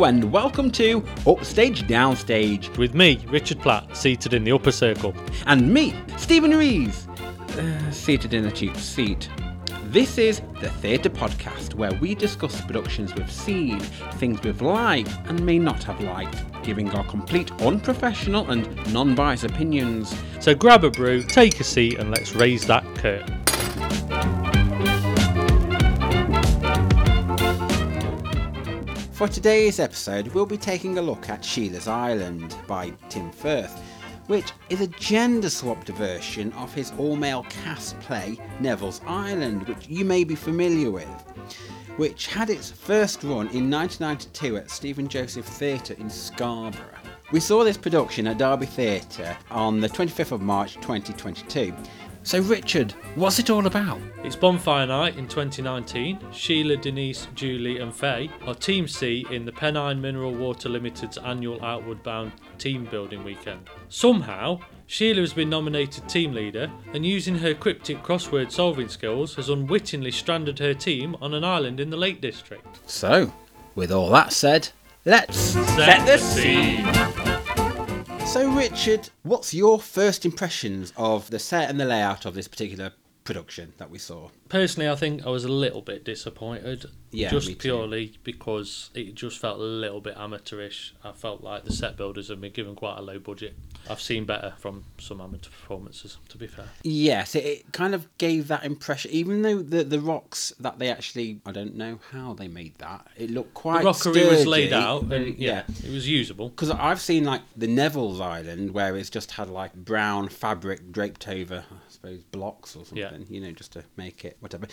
Hello and welcome to Upstage Downstage. With me, Richard Platt, seated in the upper circle. And me, Stephen Rees, seated in a cheap seat. This is the Theatre Podcast, where we discuss productions we've seen, things we've liked and may not have liked, giving our complete unprofessional and non-biased opinions. So grab a brew, take a seat and let's raise that curtain. For today's episode, we'll be taking a look at Sheila's Island by Tim Firth, which is a gender-swapped version of his all-male cast play Neville's Island, which you may be familiar with, which had its first run in 1992 at Stephen Joseph Theatre in Scarborough. We saw this production at Derby Theatre on the 25th of March 2022. So Richard, what's it all about? It's Bonfire Night in 2019. Sheila, Denise, Julie and Faye are Team C in the Pennine Mineral Water Limited's annual outward bound team building weekend. Somehow, Sheila has been nominated team leader and using her cryptic crossword solving skills has unwittingly stranded her team on an island in the Lake District. So, with all that said, let's set the scene. So Richard, what's your first impressions of the set and the layout of this particular production that we saw? Personally, I think I was a little bit disappointed. Yeah, just purely because it just felt a little bit amateurish. I felt like the set builders have been given quite a low budget. I've seen better from some amateur performances, to be fair. Yes, it kind of gave that impression, even though the rocks that they actually, I don't know how they made that, it looked quite sturdy. The rockery was laid out, and yeah, it was usable. Because I've seen like the Neville's Island, where it's just had like brown fabric draped over, I suppose, blocks or something, you know, just to make it whatever.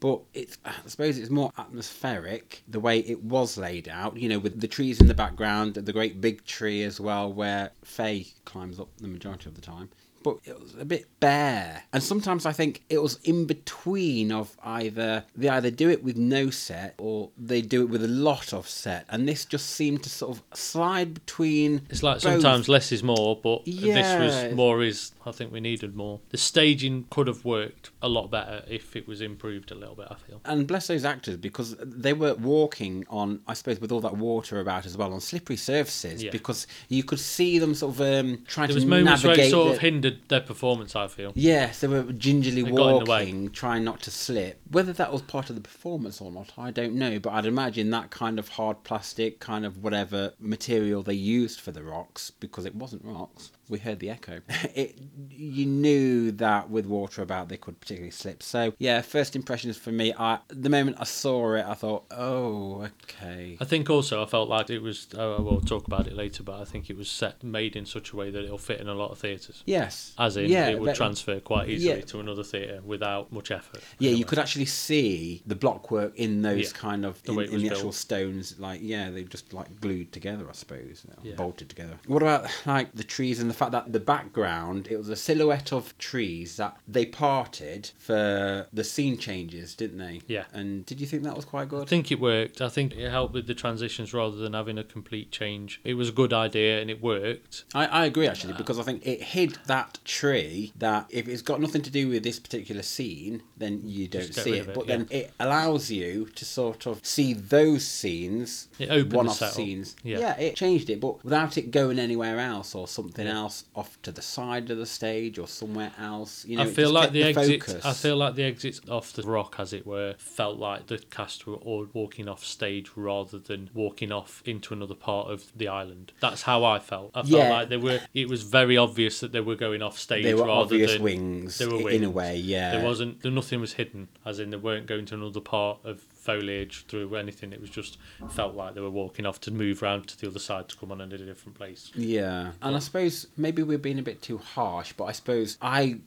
But it's, I suppose it's more atmospheric, the way it was laid out, you know, with the trees in the background, the great big tree as well, where Faye climbs up the majority of the time. But it was a bit bare. And sometimes I think it was in between of either, they either do it with no set or they do it with a lot of set. And this just seemed to sort of slide between. It's like both. Sometimes less is more, but this was more is, I think we needed more. The staging could have worked a lot better if it was improved a little bit, I feel. And bless those actors, because they were walking on, I suppose, with all that water about as well, on slippery surfaces, because you could see them sort of trying to navigate. There was moments where it sort of hindered their performance, I feel. Yes, they were gingerly walking, trying not to slip. Whether that was part of the performance or not, I don't know, but I'd imagine that kind of hard plastic, kind of whatever material they used for the rocks, because it wasn't rocks. We heard the echo. You knew that with water about they could particularly slip. So, yeah, first impressions for me, the moment I saw it, I thought, oh, okay. I think also I felt like it was, we'll talk about it later, but I think it was made in such a way that it'll fit in a lot of theatres. Yes. As in, it would transfer quite easily to another theatre without much effort. Yeah, you could actually see the blockwork in those kind of, in the actual stones, like, they just like glued together, I suppose, bolted together. What about like the trees and the fact that the background, it was a silhouette of trees that they parted for the scene changes, didn't they? Yeah. And did you think that was quite good? I think it worked. I think it helped with the transitions rather than having a complete change. It was a good idea and it worked. I agree, actually, because I think it hid that tree that if it's got nothing to do with this particular scene, then you don't see it. But then it allows you to sort of see those scenes, one-off scenes. Yeah, it changed it, but without it going anywhere else or something else. Off to the side of the stage or somewhere else, you know. I feel like the exits off the rock, as it were, felt like the cast were all walking off stage rather than walking off into another part of the island. That's how I felt. I felt like they were. It was very obvious that they were going off stage. They were wings. They were wings in a way. Yeah, nothing was hidden. As in, they weren't going to another part of foliage through anything. It was just felt like they were walking off to move round to the other side to come on in a different place. Yeah, and I suppose maybe we're being a bit too harsh, but I suppose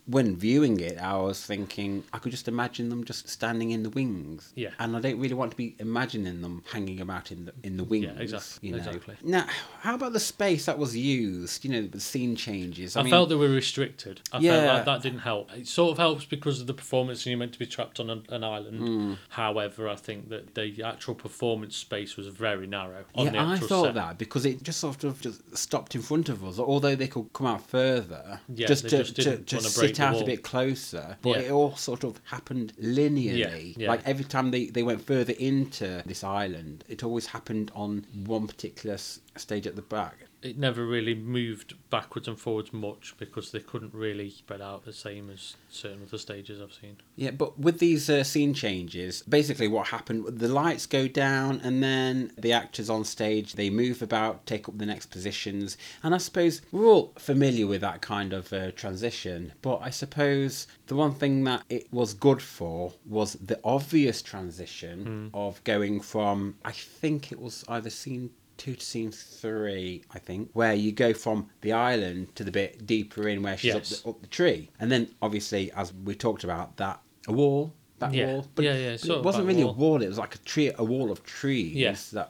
when viewing it, I was thinking I could just imagine them just standing in the wings. Yeah, and I don't really want to be imagining them hanging about in the wings. Yeah, exactly. You know? Exactly. Now, how about the space that was used? You know, the scene changes. I mean, felt they were restricted. I felt like that didn't help. It sort of helps because of the performance, and you're meant to be trapped on an island. Mm. However, I think that the actual performance space was very narrow on the actual set. I thought that because it just sort of just stopped in front of us. Although they people come out further, just sit out a bit closer. But it all sort of happened linearly. Yeah. Yeah. Like every time they went further into this island, it always happened on one particular stage at the back. It never really moved backwards and forwards much because they couldn't really spread out the same as certain other stages I've seen. Yeah, but with these scene changes, basically what happened, the lights go down and then the actors on stage, they move about, take up the next positions. And I suppose we're all familiar with that kind of transition. But I suppose the one thing that it was good for was the obvious transition of going from, I think it was either scene 2 to scene 3, I think, where you go from the island to the bit deeper in where she's up the tree. And then, obviously, as we talked about, that a wall, wall. But it wasn't really a wall, it was like a tree, a wall of trees that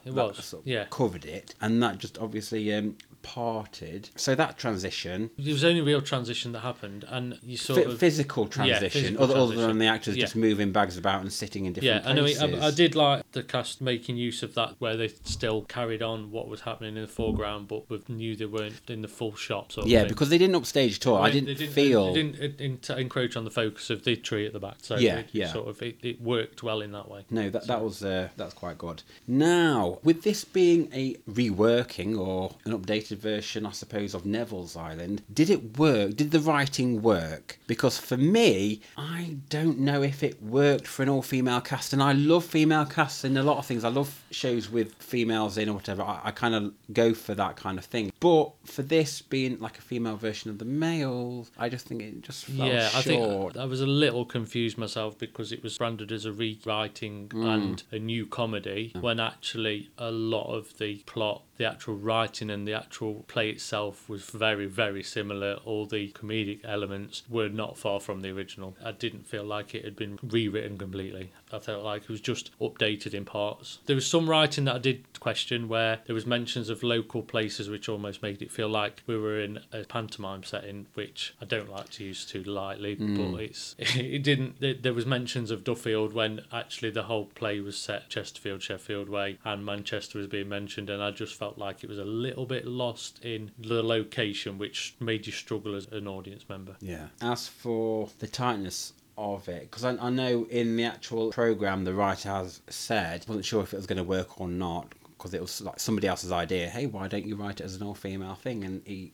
covered it. And that just obviously parted. So that transition... It was the only real transition that happened. And you sort of... Physical transition, other than the actors just moving bags about and sitting in different places. Yeah, I did like the cast making use of that, where they still carried on what was happening in the foreground, but we knew they weren't in the full shot. Because they didn't upstage at all. I didn't feel... They didn't encroach on the focus of the tree at the back. So it worked well in that way. No, that's quite good. Now, with this being a reworking or an updated version, I suppose, of Neville's Island, did it work? Did the writing work? Because for me, I don't know if it worked for an all-female cast, and I love female casts in a lot of things. I love shows with females in or whatever. I kind of go for that kind of thing. But for this being like a female version of the males, I just think it just fell short. I think I was a little confused myself because it was branded as a rewriting and a new comedy when actually a lot of the plot, the actual writing and the actual play itself was very, very similar. All the comedic elements were not far from the original. I didn't feel like it had been rewritten completely. I felt like it was just updated in parts. There was some writing that I did question where there was mentions of local places which almost made it feel like we were in a pantomime setting, which I don't like to use too lightly, but there was mentions of Duffield when actually the whole play was set Chesterfield, Sheffield way, and Manchester was being mentioned, and I just felt like it was a little bit lost in the location, which made you struggle as an audience member. Yeah. As for the tightness of it, because I know in the actual programme the writer has said, wasn't sure if it was going to work or not, because it was like somebody else's idea. Hey, why don't you write it as an all-female thing? And he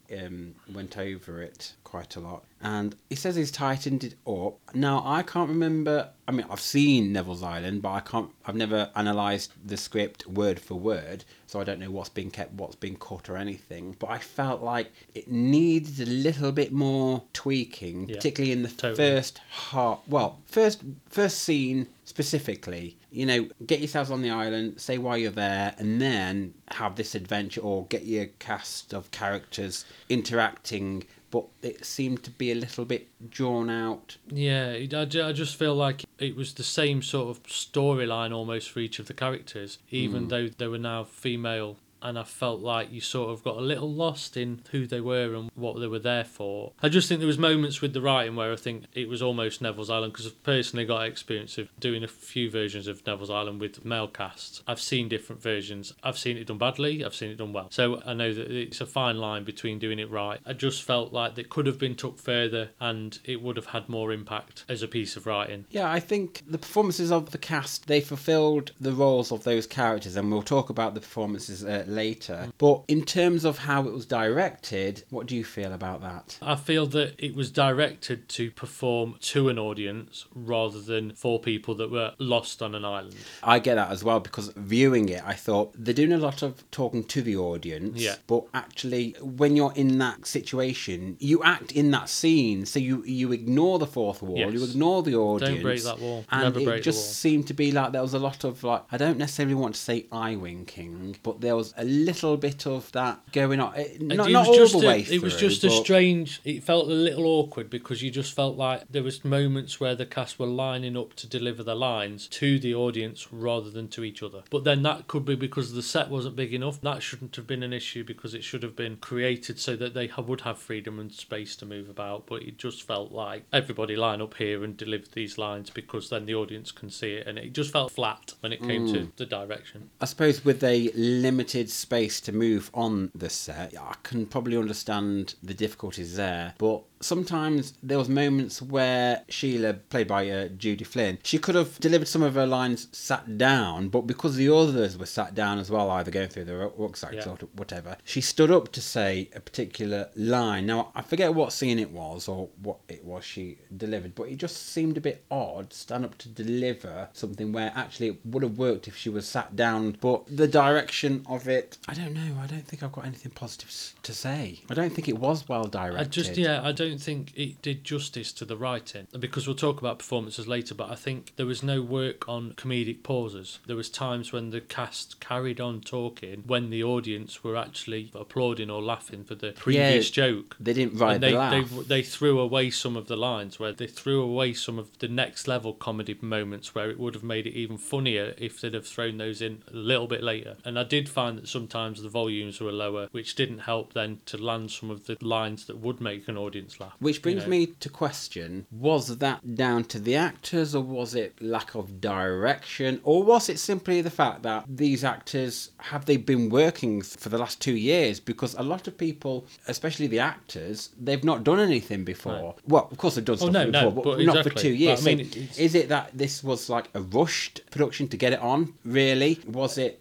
went over it quite a lot. And he says he's tightened it up. Now, I can't remember... I mean, I've seen Neville's Island, but I've never analysed the script word for word, so I don't know what's been kept, what's been cut or anything. But I felt like it needed a little bit more tweaking, particularly in the first half... Well, first scene specifically. You know, get yourselves on the island, say why you're there, and then have this adventure or get your cast of characters interacting... But it seemed to be a little bit drawn out. Yeah, I just feel like it was the same sort of storyline almost for each of the characters, even though they were now female. And I felt like you sort of got a little lost in who they were and what they were there for. I just think there was moments with the writing where I think it was almost Neville's Island, because I've personally got experience of doing a few versions of Neville's Island with male casts. I've seen different versions. I've seen it done badly. I've seen it done well. So I know that it's a fine line between doing it right. I just felt like it could have been took further and it would have had more impact as a piece of writing. Yeah, I think the performances of the cast, they fulfilled the roles of those characters, and we'll talk about the performances later. But in terms of how it was directed, what do you feel about that? I feel that it was directed to perform to an audience rather than for people that were lost on an island. I get that as well, because viewing it, I thought they're doing a lot of talking to the audience, but actually when you're in that situation, you act in that scene, so you ignore the fourth wall, you ignore the audience. Don't break that wall. And never break the wall. It just seemed to be like there was a lot of, like, I don't necessarily want to say eye-winking, but there was a little bit of that going on. Not all the way through. It was just strange... It felt a little awkward because you just felt like there was moments where the cast were lining up to deliver the lines to the audience rather than to each other. But then that could be because the set wasn't big enough. That shouldn't have been an issue because it should have been created so that they would have freedom and space to move about. But it just felt like everybody line up here and deliver these lines because then the audience can see it. And it just felt flat when it came to the direction. I suppose with a limited space to move on the set, I can probably understand the difficulties there. But sometimes there was moments where Sheila, played by Judy Flynn, she could have delivered some of her lines sat down, but because the others were sat down as well, either going through their rucksacks or whatever, she stood up to say a particular line. Now, I forget what scene it was or what it was she delivered, but it just seemed a bit odd, stand up to deliver something where actually it would have worked if she was sat down, but the direction of it, I don't know, I don't think I've got anything positive to say. I don't think it was well directed. I don't think it did justice to the writing, because we'll talk about performances later, but I think there was no work on comedic pauses. There was times when the cast carried on talking when the audience were actually applauding or laughing for the previous joke. They didn't write the laugh. They threw away some of the lines, where they threw away some of the next level comedy moments where it would have made it even funnier if they'd have thrown those in a little bit later. And I did find that sometimes the volumes were lower, which didn't help then to land some of the lines that would make an audience laugh. Which brings me to question, was that down to the actors, or was it lack of direction, or was it simply the fact that these actors, have they been working for the last 2 years? Because a lot of people, especially the actors, they've not done anything before. Right. Well, of course they've done stuff before, but not exactly for 2 years. But, I mean, is it that this was like a rushed production to get it on, really? Was it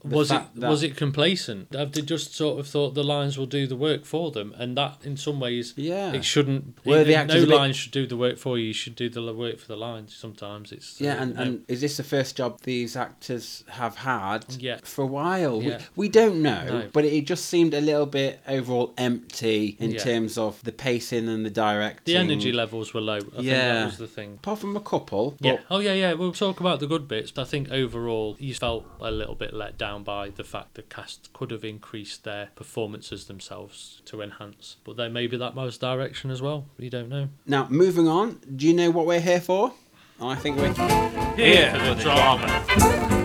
complacent? Have they just sort of thought the lines will do the work for them? And that, in some ways, it shouldn't... lines should do the work for you. You should do the work for the lines sometimes. And is this the first job these actors have had for a while? Yeah. We don't know, but it just seemed a little bit overall empty in terms of the pacing and the directing. The energy levels were low. I think that was the thing. Apart from a couple. Yeah. Oh, yeah, yeah. We'll talk about the good bits, but I think overall you felt a little bit let down by the fact the cast could have increased their performances themselves to enhance. But then maybe that was direction as well. You don't know. Now, moving on, do you know what we're here for? I think we're here for the drama.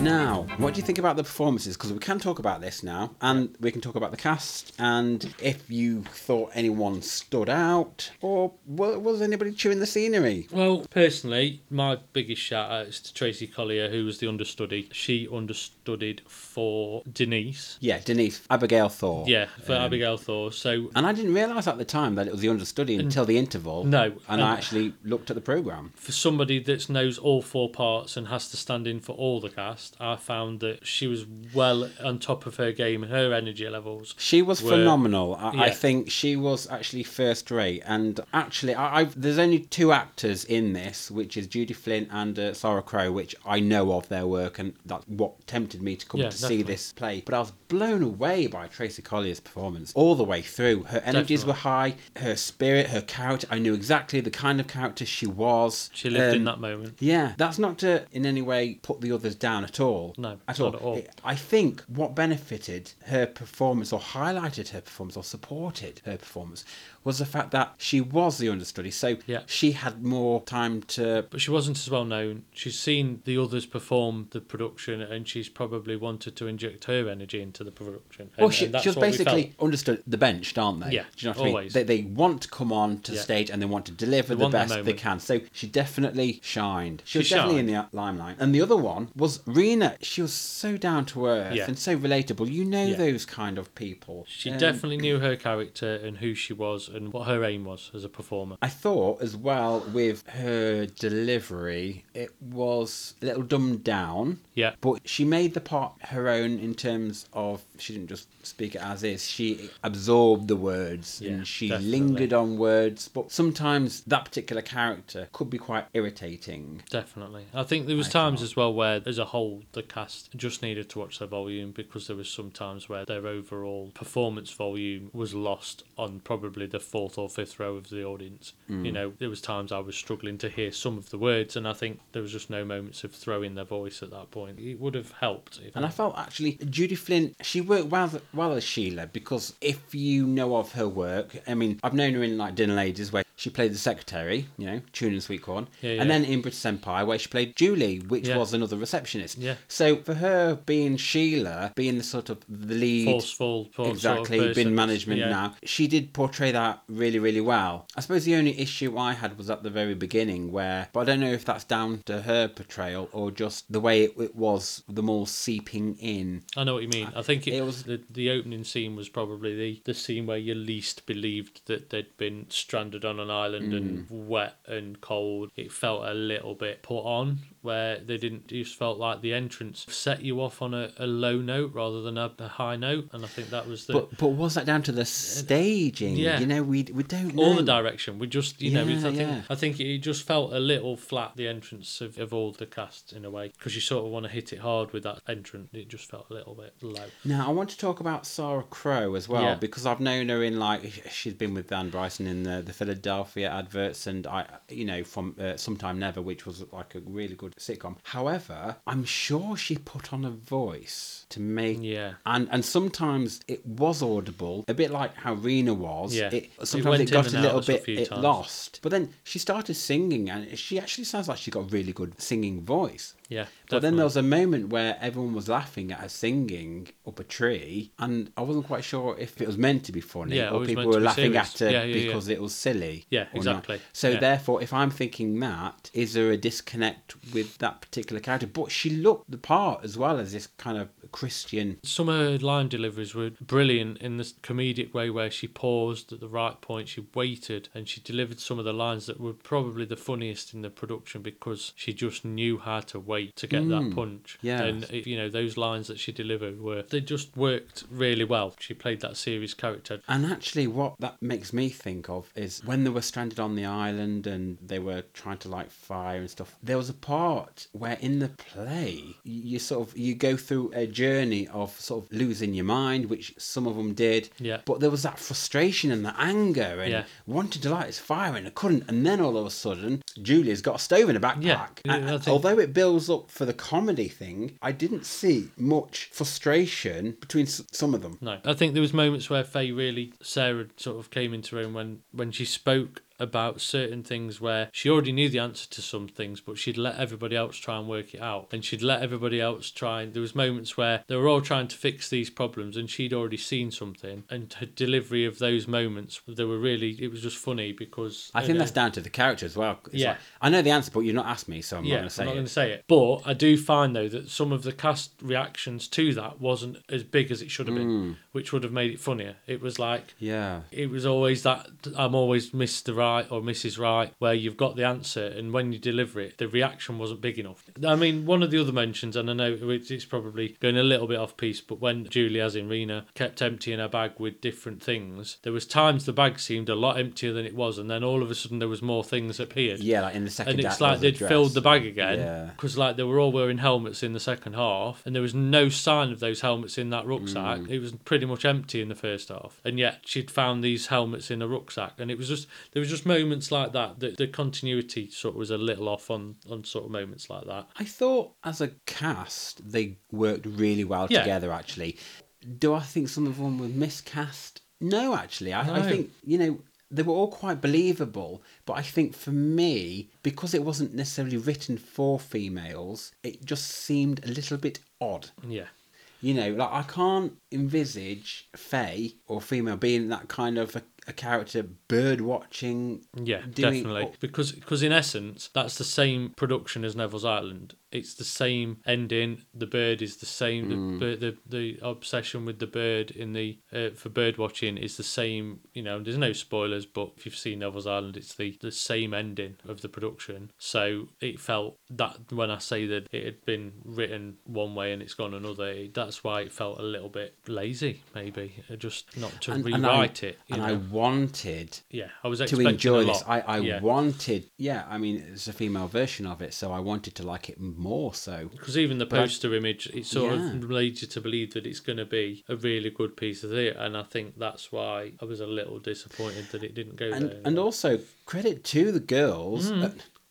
Now, what do you think about the performances? Because we can talk about this now, and we can talk about the cast, and if you thought anyone stood out, or was anybody chewing the scenery? Well, personally, my biggest shout-out is to Tracy Collier, who was the understudy. She understudied for Denise. Yeah, Denise. Abigail Thaw. Yeah, for Abigail Thaw. So, and I didn't realise at the time that it was the understudy until the interval. No. And I actually looked at the programme. For somebody that knows all four parts and has to stand in for all the cast, I found that she was well on top of her game. Her energy levels. She was phenomenal. I think she was actually first rate. And actually, there's only two actors in this, which is Judy Flynn and Sarah Crowe, which I know of their work, and that's what tempted me to come to see this play. But I was blown away by Tracy Collier's performance all the way through. Her energies were high, her spirit, her character. I knew exactly the kind of character she was. She lived in that moment. Yeah, that's not to in any way put the others down at all. Not at all. I think what benefited her performance, or highlighted her performance, or supported her performance, was the fact that she was the understudy, so she had more time to... But she wasn't as well known. She's seen the others perform the production, and she's probably wanted to inject her energy into the production. And, well, she was basically understood the bench, aren't they? Yeah, do you know what always. I mean? They want to come on to the stage, and they want to deliver the best they can. So she definitely shined. She was definitely in the limelight. And the other one was Rena. She was so down to earth and so relatable. You know those kind of people. She definitely knew her character and who she was, and what her aim was as a performer. I thought as well, with her delivery, it was a little dumbed down. Yeah. But she made the part her own in terms of, she didn't just speak it as is, she absorbed the words and she lingered on words. But sometimes that particular character could be quite irritating. Definitely. I think there was times as well where, as a whole, the cast just needed to watch their volume, because there was some times where their overall performance volume was lost on probably the fourth or fifth row of the audience. You know, there was times I was struggling to hear some of the words, and I think there was just no moments of throwing their voice at that point. It would have helped. I felt actually Judy Flynn, she worked well as Sheila, because if you know of her work, I mean, I've known her in like Dinner Ladies, where she played the secretary, you know, Tewin Sweetcorn. Yeah, yeah. And then in British Empire, where she played Julie, which was another receptionist. Yeah. So for her being Sheila, being the sort of the lead... Forceful exactly, sort of bin management now. She did portray that really, really well. I suppose the only issue I had was at the very beginning where... But I don't know if that's down to her portrayal or just the way it was, the more seeping in. I know what you mean. I think it was... The opening scene was probably the scene where you least believed that they'd been stranded on an island and wet and cold. It felt a little bit put on, where they didn't, just felt like the entrance set you off on a low note rather than a high note, and I think that was the... But was that down to the staging? Yeah. You know, we don't know. All the direction. We just, I think it just felt a little flat, the entrance of all the cast, in a way, because you sort of want to hit it hard with that entrance. It just felt a little bit low. Now, I want to talk about Sarah Crowe as well, because I've known her in, like, she's been with Dan Bryson in the Philadelphia adverts, and from Sometime Never, which was like a really good sitcom. However, I'm sure she put on a voice to make and sometimes it was audible, a bit like how Rena was. Yeah. Sometimes it got a little bit lost. But then she started singing, and she actually sounds like she got a really good singing voice. Yeah, but then there was a moment where everyone was laughing at her singing up a tree, and I wasn't quite sure if it was meant to be funny or people were laughing at her because it was silly. Yeah, exactly. So therefore, if I'm thinking that, is there a disconnect with that particular character? But she looked the part as well as this kind of Christian. Some of her line deliveries were brilliant in this comedic way where she paused at the right point, she waited, and she delivered some of the lines that were probably the funniest in the production because she just knew how to wait to get that punch. Yeah. And those lines that she delivered they just worked really well. She played that serious character. And actually what that makes me think of is when they were stranded on the island and they were trying to light fire and stuff, there was a part where in the play you go through a journey of sort of losing your mind, which some of them did. Yeah. But there was that frustration and the anger and wanted to light this fire and I couldn't, and then all of a sudden Julia's got a stove in a backpack. Yeah. Although it builds up for the comedy thing, I didn't see much frustration between some of them. No, I think there was moments where Sarah sort of came into her own when she spoke about certain things where she already knew the answer to some things, but she'd let everybody else try and work it out. And she'd let everybody else try. There was moments where they were all trying to fix these problems and she'd already seen something. And her delivery of those moments, it was just funny because... I think that's down to the character as well. It's like, I know the answer, but you've not asked me, so I'm not going to say it. I'm not going to say it. But I do find, though, that some of the cast reactions to that wasn't as big as it should have been, which would have made it funnier. It was like... Yeah. It was always that I'm always Mr. Right or Mrs. Right, where you've got the answer and when you deliver it, the reaction wasn't big enough. I mean, one of the other mentions, and I know it's probably going a little bit off piece, but when Julie, as in Rena, kept emptying her bag with different things, there was times the bag seemed a lot emptier than it was, and then all of a sudden there was more things appeared. Yeah, like in the second half. And it's like they'd filled the bag again, because like they were all wearing helmets in the second half, and there was no sign of those helmets in that rucksack. It was pretty much empty in the first half, and yet she'd found these helmets in a rucksack, and there was just moments like that, that the continuity sort of was a little off on sort of moments like that. I thought as a cast they worked really well together, actually. Do I think some of them were miscast? No, actually. I think, they were all quite believable, but I think for me, because it wasn't necessarily written for females, it just seemed a little bit odd. Yeah. I can't envisage Faye or female being that kind of a character bird watching. Yeah, definitely. Because in essence, that's the same production as Neville's Island. It's the same ending. The bird is the same. The obsession with the bird in the for bird watching is the same. There's no spoilers, but if you've seen Neville's Island, it's the same ending of the production. So it felt that when I say that it had been written one way and it's gone another, that's why it felt a little bit lazy, maybe, just not to rewrite it. I was to enjoy this. I wanted it's a female version of it, so I wanted to like it more so. Because even the poster image, it sort of leads you to believe that it's going to be a really good piece of theatre, and I think that's why I was a little disappointed that it didn't go there. And also, credit to the girls...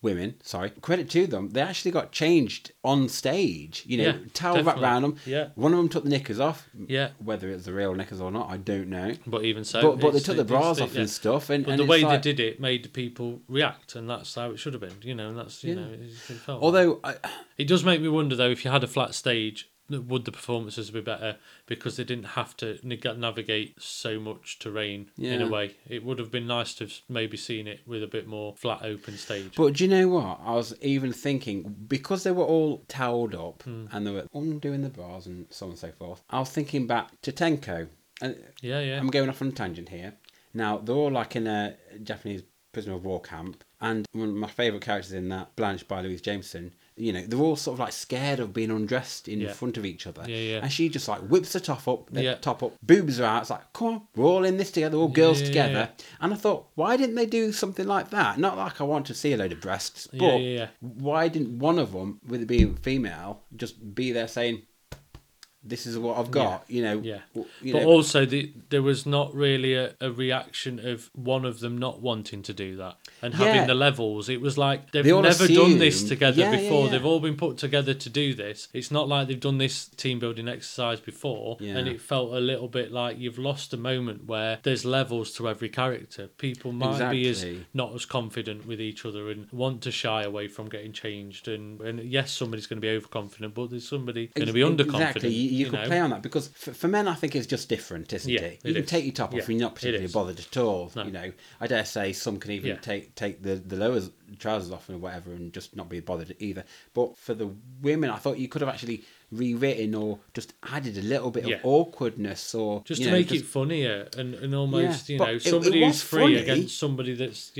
women, sorry, credit to them, they actually got changed on stage, you know, towel wrapped around them. Yeah. One of them took the knickers off. Yeah. Whether it's the real knickers or not, I don't know. But even so, but they took the bras off and stuff. And, but the way they did it made people react, and that's how it should have been, you know, and that's, you know, it felt. Although, it does make me wonder, though, if you had a flat stage, would the performances be better because they didn't have to navigate so much terrain in a way? It would have been nice to have maybe seen it with a bit more flat open stage. But do you know what? I was even thinking, because they were all towelled up and they were undoing the bras and so on and so forth, I was thinking back to Tenko. Yeah. I'm going off on a tangent here. Now, they're all like in a Japanese prisoner of war camp, and one of my favourite characters in that, Blanche by Louise Jameson, you know, they're all sort of like scared of being undressed in front of each other. Yeah. And she just like whips the top up, boobs are out. It's like, come on, we're all in this together, all girls together. Yeah. And I thought, why didn't they do something like that? Not like I want to see a load of breasts, but why didn't one of them, with it being female, just be there saying, this is what I've got, you know. Also, there was not really a reaction of one of them not wanting to do that and having the levels. It was like they've never done this together before. They've all been put together to do this. It's not like they've done this team building exercise before, and it felt a little bit like you've lost a moment where there's levels to every character. People might be not as confident with each other and want to shy away from getting changed. And yes, somebody's going to be overconfident, but there's somebody going to be underconfident. Exactly. You could play on that, because for men, I think it's just different, isn't it? You can take your top off and you're not particularly bothered at all. No. You know, I dare say some can even take the lower trousers off and whatever and just not be bothered either. But for the women, I thought you could have actually rewritten or just added a little bit of awkwardness, or just to make it funnier and almost somebody who's free against somebody that's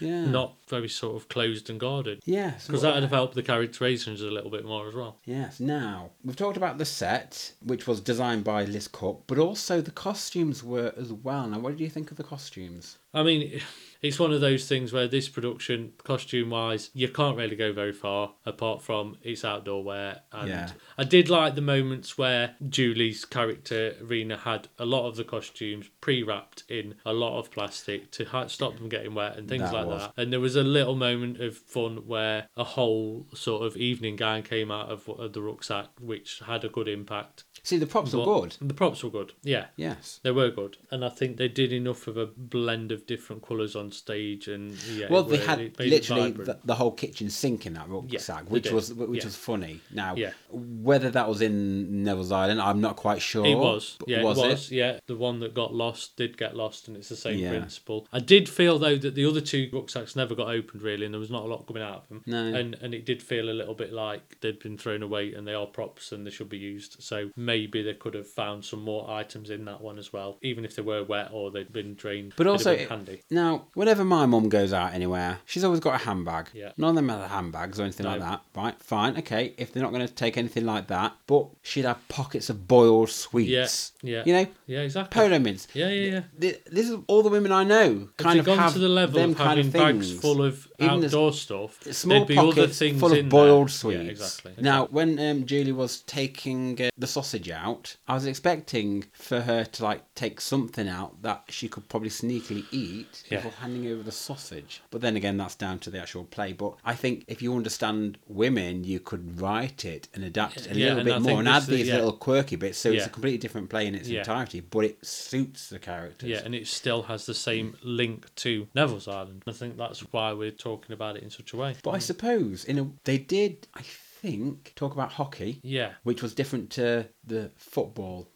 not very sort of closed and guarded, because that would have helped the characterizations a little bit more as well. Now we've talked about the set, which was designed by Liz Cook, but also the costumes were as well. Now what did you think of the costumes? I mean, it's one of those things where this production, costume-wise, you can't really go very far, apart from it's outdoor wear. And I did like the moments where Julie's character, Rena, had a lot of the costumes pre-wrapped in a lot of plastic to stop them getting wet and things like that. And there was a little moment of fun where a whole sort of evening gown came out of the rucksack, which had a good impact. See, the props were good. The props were good, yes. They were good. And I think they did enough of a blend of different colours on stage, and they had literally the whole kitchen sink in that rucksack, which was funny. Now, whether that was in Neville's Island, I'm not quite sure. It was, it was. Yeah, the one that got lost did get lost, and it's the same principle. I did feel though that the other two rucksacks never got opened really, and there was not a lot coming out of them. No. And it did feel a little bit like they'd been thrown away, and they are props and they should be used. So maybe they could have found some more items in that one as well, even if they were wet or they'd been drained. But also, handy. Now, whenever my mum goes out anywhere, she's always got a handbag. Yeah. None of them have handbags or anything like that. Right, fine, okay, if they're not going to take anything like that, but she'd have pockets of boiled sweets. Yeah, you know? Yeah, exactly. Polo mints. Yeah. This is all the women I know kind of have them kind of things. If you've gone to the level of having bags full of outdoor stuff, small pockets full of boiled sweets. Yeah, exactly. Now, when Julie was taking the sausage out, I was expecting for her to, like, take something out that she could probably sneakily eat before handing over the sausage. But then again, that's down to the actual play. But I think if you understand women, you could write it and adapt it a little bit more and add these little quirky bits, so it's a completely different play in its entirety, but it suits the characters. Yeah, and it still has the same link to Neville's Island. I think that's why we're talking about it in such a way. But I suppose, they did, I think, talk about hockey, which was different to the football,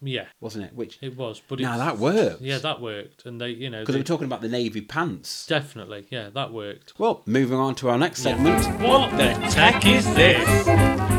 wasn't it? Which it was, but that worked. Yeah, that worked, and because they were talking about the navy pants. Definitely, that worked. Well, moving on to our next segment. What the tech is this?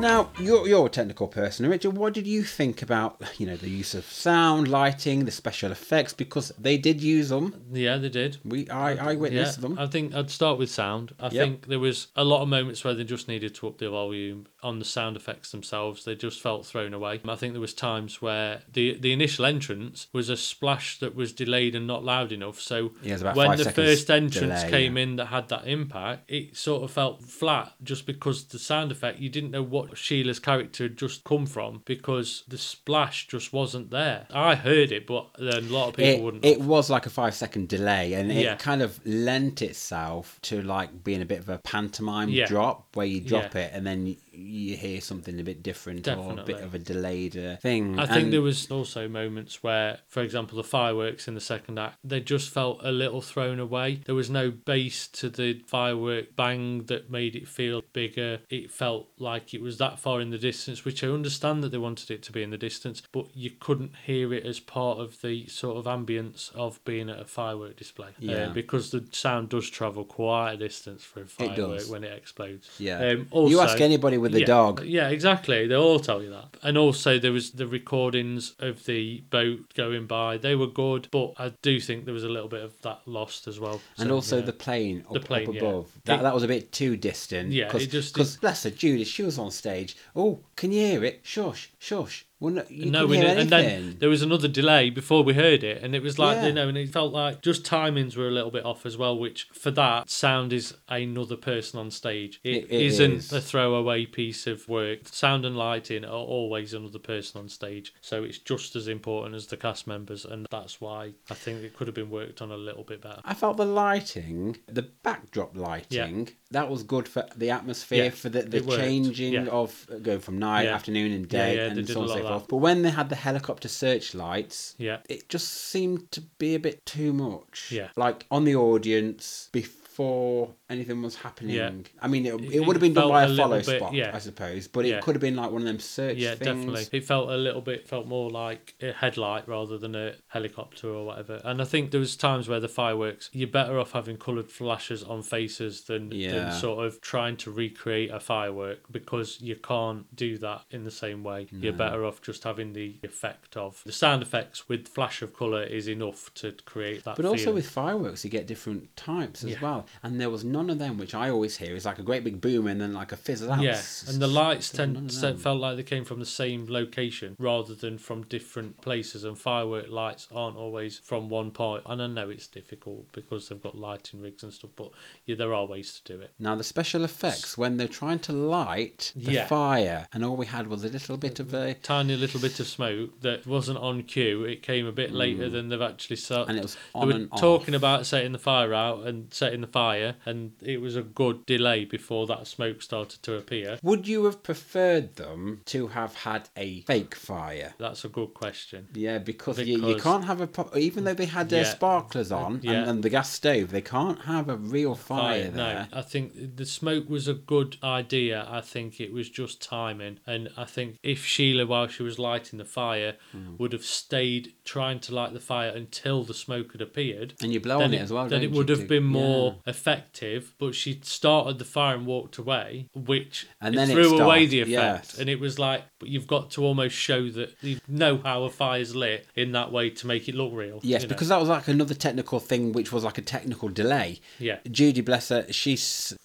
Now, you're a technical person, Richard. What did you think about, the use of sound, lighting, the special effects? Because they did use them. Yeah, they did. I witnessed them. I think I'd start with sound. I think there was a lot of moments where they just needed to up the volume on the sound effects themselves. They just felt thrown away. I think there was times where the initial entrance was a splash that was delayed and not loud enough. So when the first entrance came in that had that impact, it sort of felt flat just because the sound effect, you didn't know what Sheila's character had just come from, because the splash just wasn't there. I heard it, but then a lot of people wouldn't. It was like a 5-second delay, and it kind of lent itself to like being a bit of a pantomime drop, where you drop it and then you hear something a bit different. Definitely. Or a bit of a delayed thing. I think there was also moments where, for example, the fireworks in the second act, they just felt a little thrown away. There was no bass to the firework bang that made it feel bigger. It felt like it was that far in the distance, which I understand that they wanted it to be in the distance, but you couldn't hear it as part of the sort of ambience of being at a firework display. Yeah. Because the sound does travel quite a distance for a firework when it explodes. Yeah. Also, you ask anybody with a dog. Yeah, exactly. They'll all tell you that. And also there was the recordings of the boat going by. They were good, but I do think there was a little bit of that lost as well. So, and also the plane up above. Yeah. That was a bit too distant. Yeah, because bless her, Judy, she was on stage. Oh, can you hear it? Shush, shush. Well, no, we didn't. And then there was another delay before we heard it, and it was like, and it felt like just timings were a little bit off as well, which for that, sound is another person on stage. It isn't a throwaway piece of work. Sound and lighting are always another person on stage, so it's just as important as the cast members, and that's why I think it could have been worked on a little bit better. I felt the lighting, the backdrop lighting, that was good for the atmosphere, for the changing of going from night, afternoon and day, and so on and so forth. But when they had the helicopter searchlights, it just seemed to be a bit too much. Yeah. Like on the audience before anything was happening. Yeah. I mean, it would have been done by a follow spot, I suppose, but it could have been like one of them search things. Yeah, definitely. It felt a little bit, felt more like a headlight rather than a helicopter or whatever. And I think there was times where the fireworks, you're better off having coloured flashes on faces than sort of trying to recreate a firework, because you can't do that in the same way. No. You're better off just having the effect of the sound effects with flash of colour is enough to create that. But also with fireworks, you get different types as well. And there was none of them, which I always hear is like a great big boom and then like a fizzle out. Yeah, and the lights felt like they came from the same location rather than from different places, and firework lights aren't always from one part. And I know it's difficult because they've got lighting rigs and stuff, but there are ways to do it. Now, the special effects, when they're trying to light the fire, and all we had was a little bit of a... tiny little bit of smoke that wasn't on cue. It came a bit later than they've actually set. And it was on and off. They were talking about setting the fire out and setting the fire, and it was a good delay before that smoke started to appear. Would you have preferred them to have had a fake fire? That's a good question. Yeah, because you can't have even though they had their sparklers on and the gas stove, they can't have a real fire there. No, I think the smoke was a good idea. I think it was just timing, and I think if Sheila, while she was lighting the fire, would have stayed trying to light the fire until the smoke had appeared, and you blow on it as well, then it would have been more effective. But she started the fire and walked away, which threw away the effect. Yes. And it was like, but you've got to almost show that you know how a fire's lit in that way to make it look real. Yes, because that was like another technical thing, which was like a technical delay. Yeah, Judy, bless her, she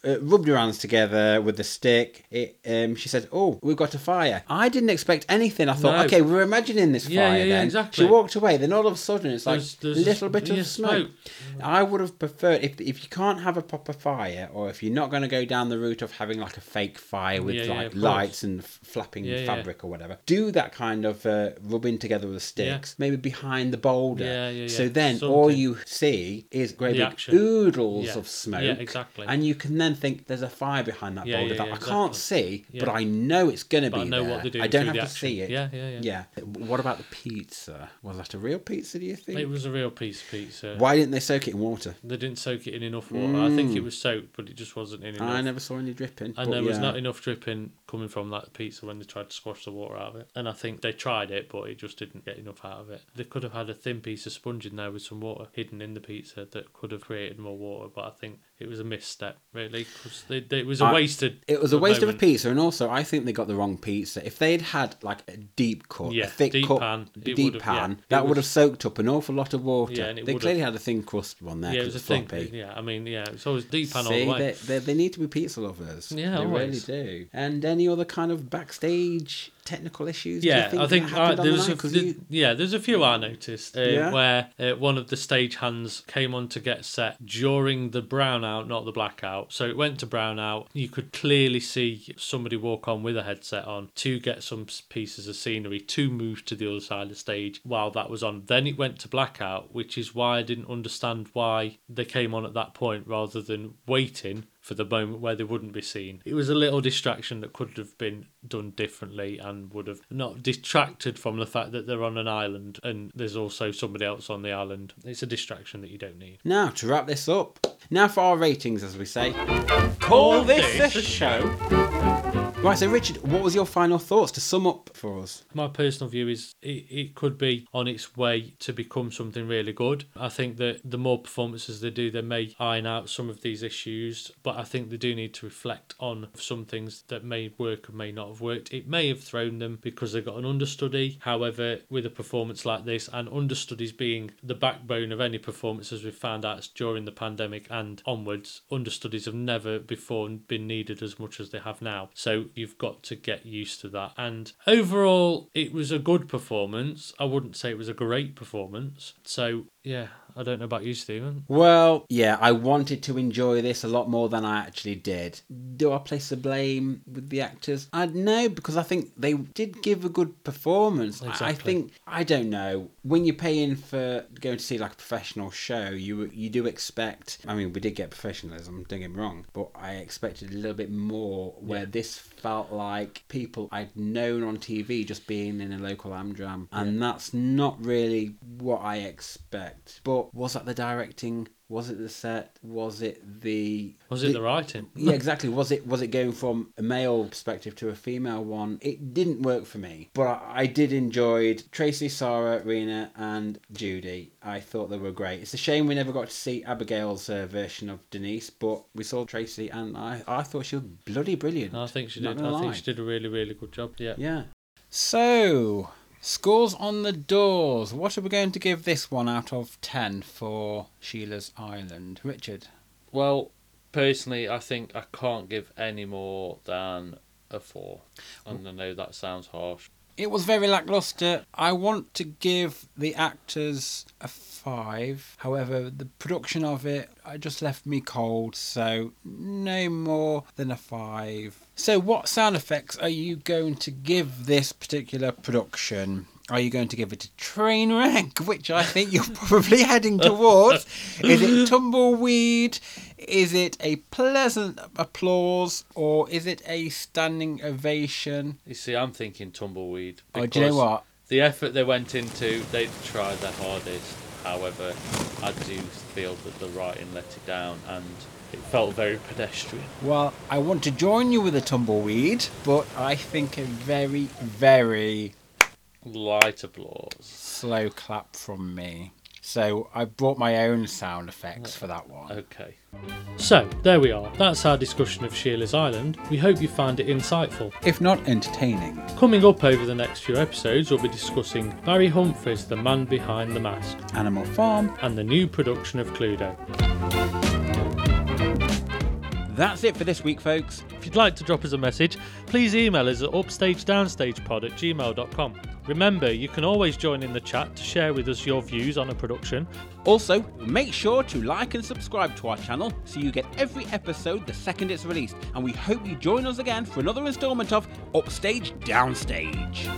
rubbed her hands together with a stick. She said, "Oh, we've got a fire." I didn't expect anything. I thought, okay, we're imagining this fire. Yeah, then exactly. She walked away. Then all of a sudden, it's like a little bit of smoke. I would have preferred if you can't have a proper fire, or if you're not going to go down the route of having like a fake fire with lights and flapping fabric or whatever. Do that kind of rubbing together with sticks, maybe behind the boulder. Yeah. So then all you see is great big oodles of smoke. Yeah, exactly. And you can then think there's a fire behind that boulder that I can't see, but I know it's going to be there. I don't have to see it. Yeah. What about the pizza? Was that a real pizza, do you think? It was a real piece of pizza. Why didn't they soak it in water? They didn't soak it in enough water. I think it was soaked, but it just wasn't in enough. I never saw any dripping. And there was not enough dripping coming from that pizza when they tried to squash the water out of it. And I think they tried it, but it just didn't get enough out of it. They could have had a thin piece of sponge in there with some water hidden in the pizza that could have created more water, but I think it was a misstep, really, because it was a wasted... It was a waste of a pizza, and also I think they got the wrong pizza. If they'd had like a deep cut, a thick cut, pan, that would have soaked up an awful lot of water. Yeah, and they clearly had a thin crust one there. Yeah, it was a thin. Yeah, I mean, it's always deep pan all the way. They need to be pizza lovers. Yeah, they always really do. And any other kind of backstage technical issues? I think there's a few I noticed where one of the stagehands came on to get set during the brownout, not the blackout. So it went to brownout. You could clearly see somebody walk on with a headset on to get some pieces of scenery to move to the other side of the stage while that was on. Then it went to blackout, which is why I didn't understand why they came on at that point rather than waiting for the moment where they wouldn't be seen. It was a little distraction that could have been done differently and would have not detracted from the fact that they're on an island and there's also somebody else on the island. It's a distraction that you don't need. Now, to wrap this up, now for our ratings, as we say. Call this a show. Right, so Richard, what was your final thoughts to sum up for us? My personal view is it could be on its way to become something really good. I think that the more performances they do, they may iron out some of these issues, but I think they do need to reflect on some things that may work and may not have worked. It may have thrown them because they got an understudy. However, with a performance like this, and understudies being the backbone of any performance, as we found out during the pandemic and onwards, understudies have never before been needed as much as they have now. So you've got to get used to that. And overall, it was a good performance. I wouldn't say it was a great performance. So, yeah, I don't know about you, Stephen. Well, yeah, I wanted to enjoy this a lot more than I actually did. Do I place the blame with the actors? I don't know, because I think they did give a good performance. Exactly. I don't know. When you're paying for going to see like a professional show, you do expect, I mean, we did get professionalism, don't get me wrong, but I expected a little bit more where this felt like people I'd known on TV just being in a local Amdram, and that's not really what I expect. But was that the directing? Was it the set? Was it the... Was it the writing? Yeah, exactly. Was it going from a male perspective to a female one? It didn't work for me. But I did enjoy Tracy, Sarah, Rena and Judy. I thought they were great. It's a shame we never got to see Abigail's version of Denise, but we saw Tracy and I thought she was bloody brilliant. I think she did. I think she did a really, really good job. Yeah. So... Scores on the doors. What are we going to give this one out of 10 for Sheila's Island? Richard? Well, personally, I think I can't give any more than a 4. And I know that sounds harsh. It was very lacklustre. I want to give the actors a 5. However, the production of it just left me cold, so no more than a 5. So what sound effects are you going to give this particular production? Are you going to give it a train wreck, which I think you're probably heading towards? Is it tumbleweed? Is it a pleasant applause, or is it a standing ovation? You see, I'm thinking tumbleweed. Oh, do you know what? The effort they went into, they tried their hardest. However, I do feel that the writing let it down, and it felt very pedestrian. Well, I want to join you with a tumbleweed, but I think a very, very... light applause. Slow clap from me. So I brought my own sound effects for that one. Okay. So, there we are. That's our discussion of Sheila's Island. We hope you find it insightful, if not entertaining. Coming up over the next few episodes, we'll be discussing Barry Humphries, The Man Behind the Mask, Animal Farm, and the new production of Cluedo. That's it for this week, folks. If you'd like to drop us a message, please email us at upstagedownsstagepod@gmail.com. Remember, you can always join in the chat to share with us your views on a production. Also, make sure to like and subscribe to our channel so you get every episode the second it's released. And we hope you join us again for another instalment of Upstage Downstage.